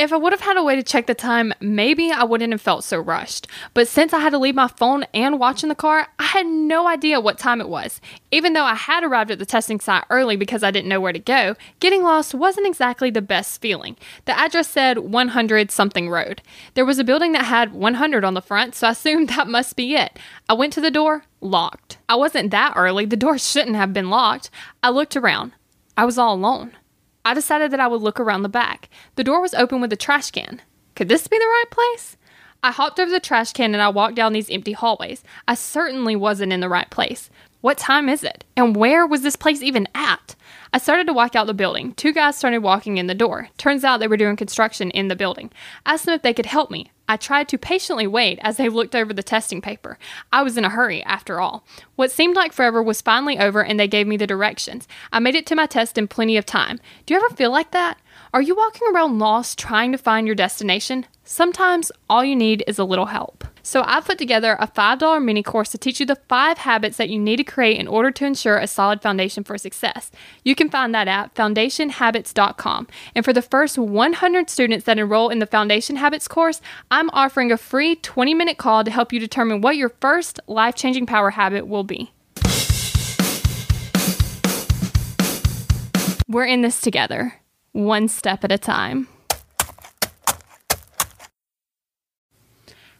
If I would have had a way to check the time, maybe I wouldn't have felt so rushed. But since I had to leave my phone and watch in the car, I had no idea what time it was. Even though I had arrived at the testing site early because I didn't know where to go, getting lost wasn't exactly the best feeling. The address said 100 something road. There was a building that had 100 on the front, so I assumed that must be it. I went to the door, locked. I wasn't that early. The door shouldn't have been locked. I looked around. I was all alone. I decided that I would look around the back. The door was open with a trash can. Could this be the right place? I hopped over the trash can and I walked down these empty hallways. I certainly wasn't in the right place. What time is it? And where was this place even at? I started to walk out the building. Two guys started walking in the door. Turns out they were doing construction in the building. I asked them if they could help me. I tried to patiently wait as they looked over the testing paper. I was in a hurry, after all. What seemed like forever was finally over and they gave me the directions. I made it to my test in plenty of time. Do you ever feel like that? Are you walking around lost trying to find your destination? Sometimes all you need is a little help. So I put together a $5 mini course to teach you the 5 habits that you need to create in order to ensure a solid foundation for success. You can find that at foundationhabits.com. And for the first 100 students that enroll in the Foundation Habits course, I'm offering a free 20-minute call to help you determine what your first life-changing power habit will be. We're in this together, one step at a time.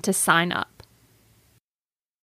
to sign up.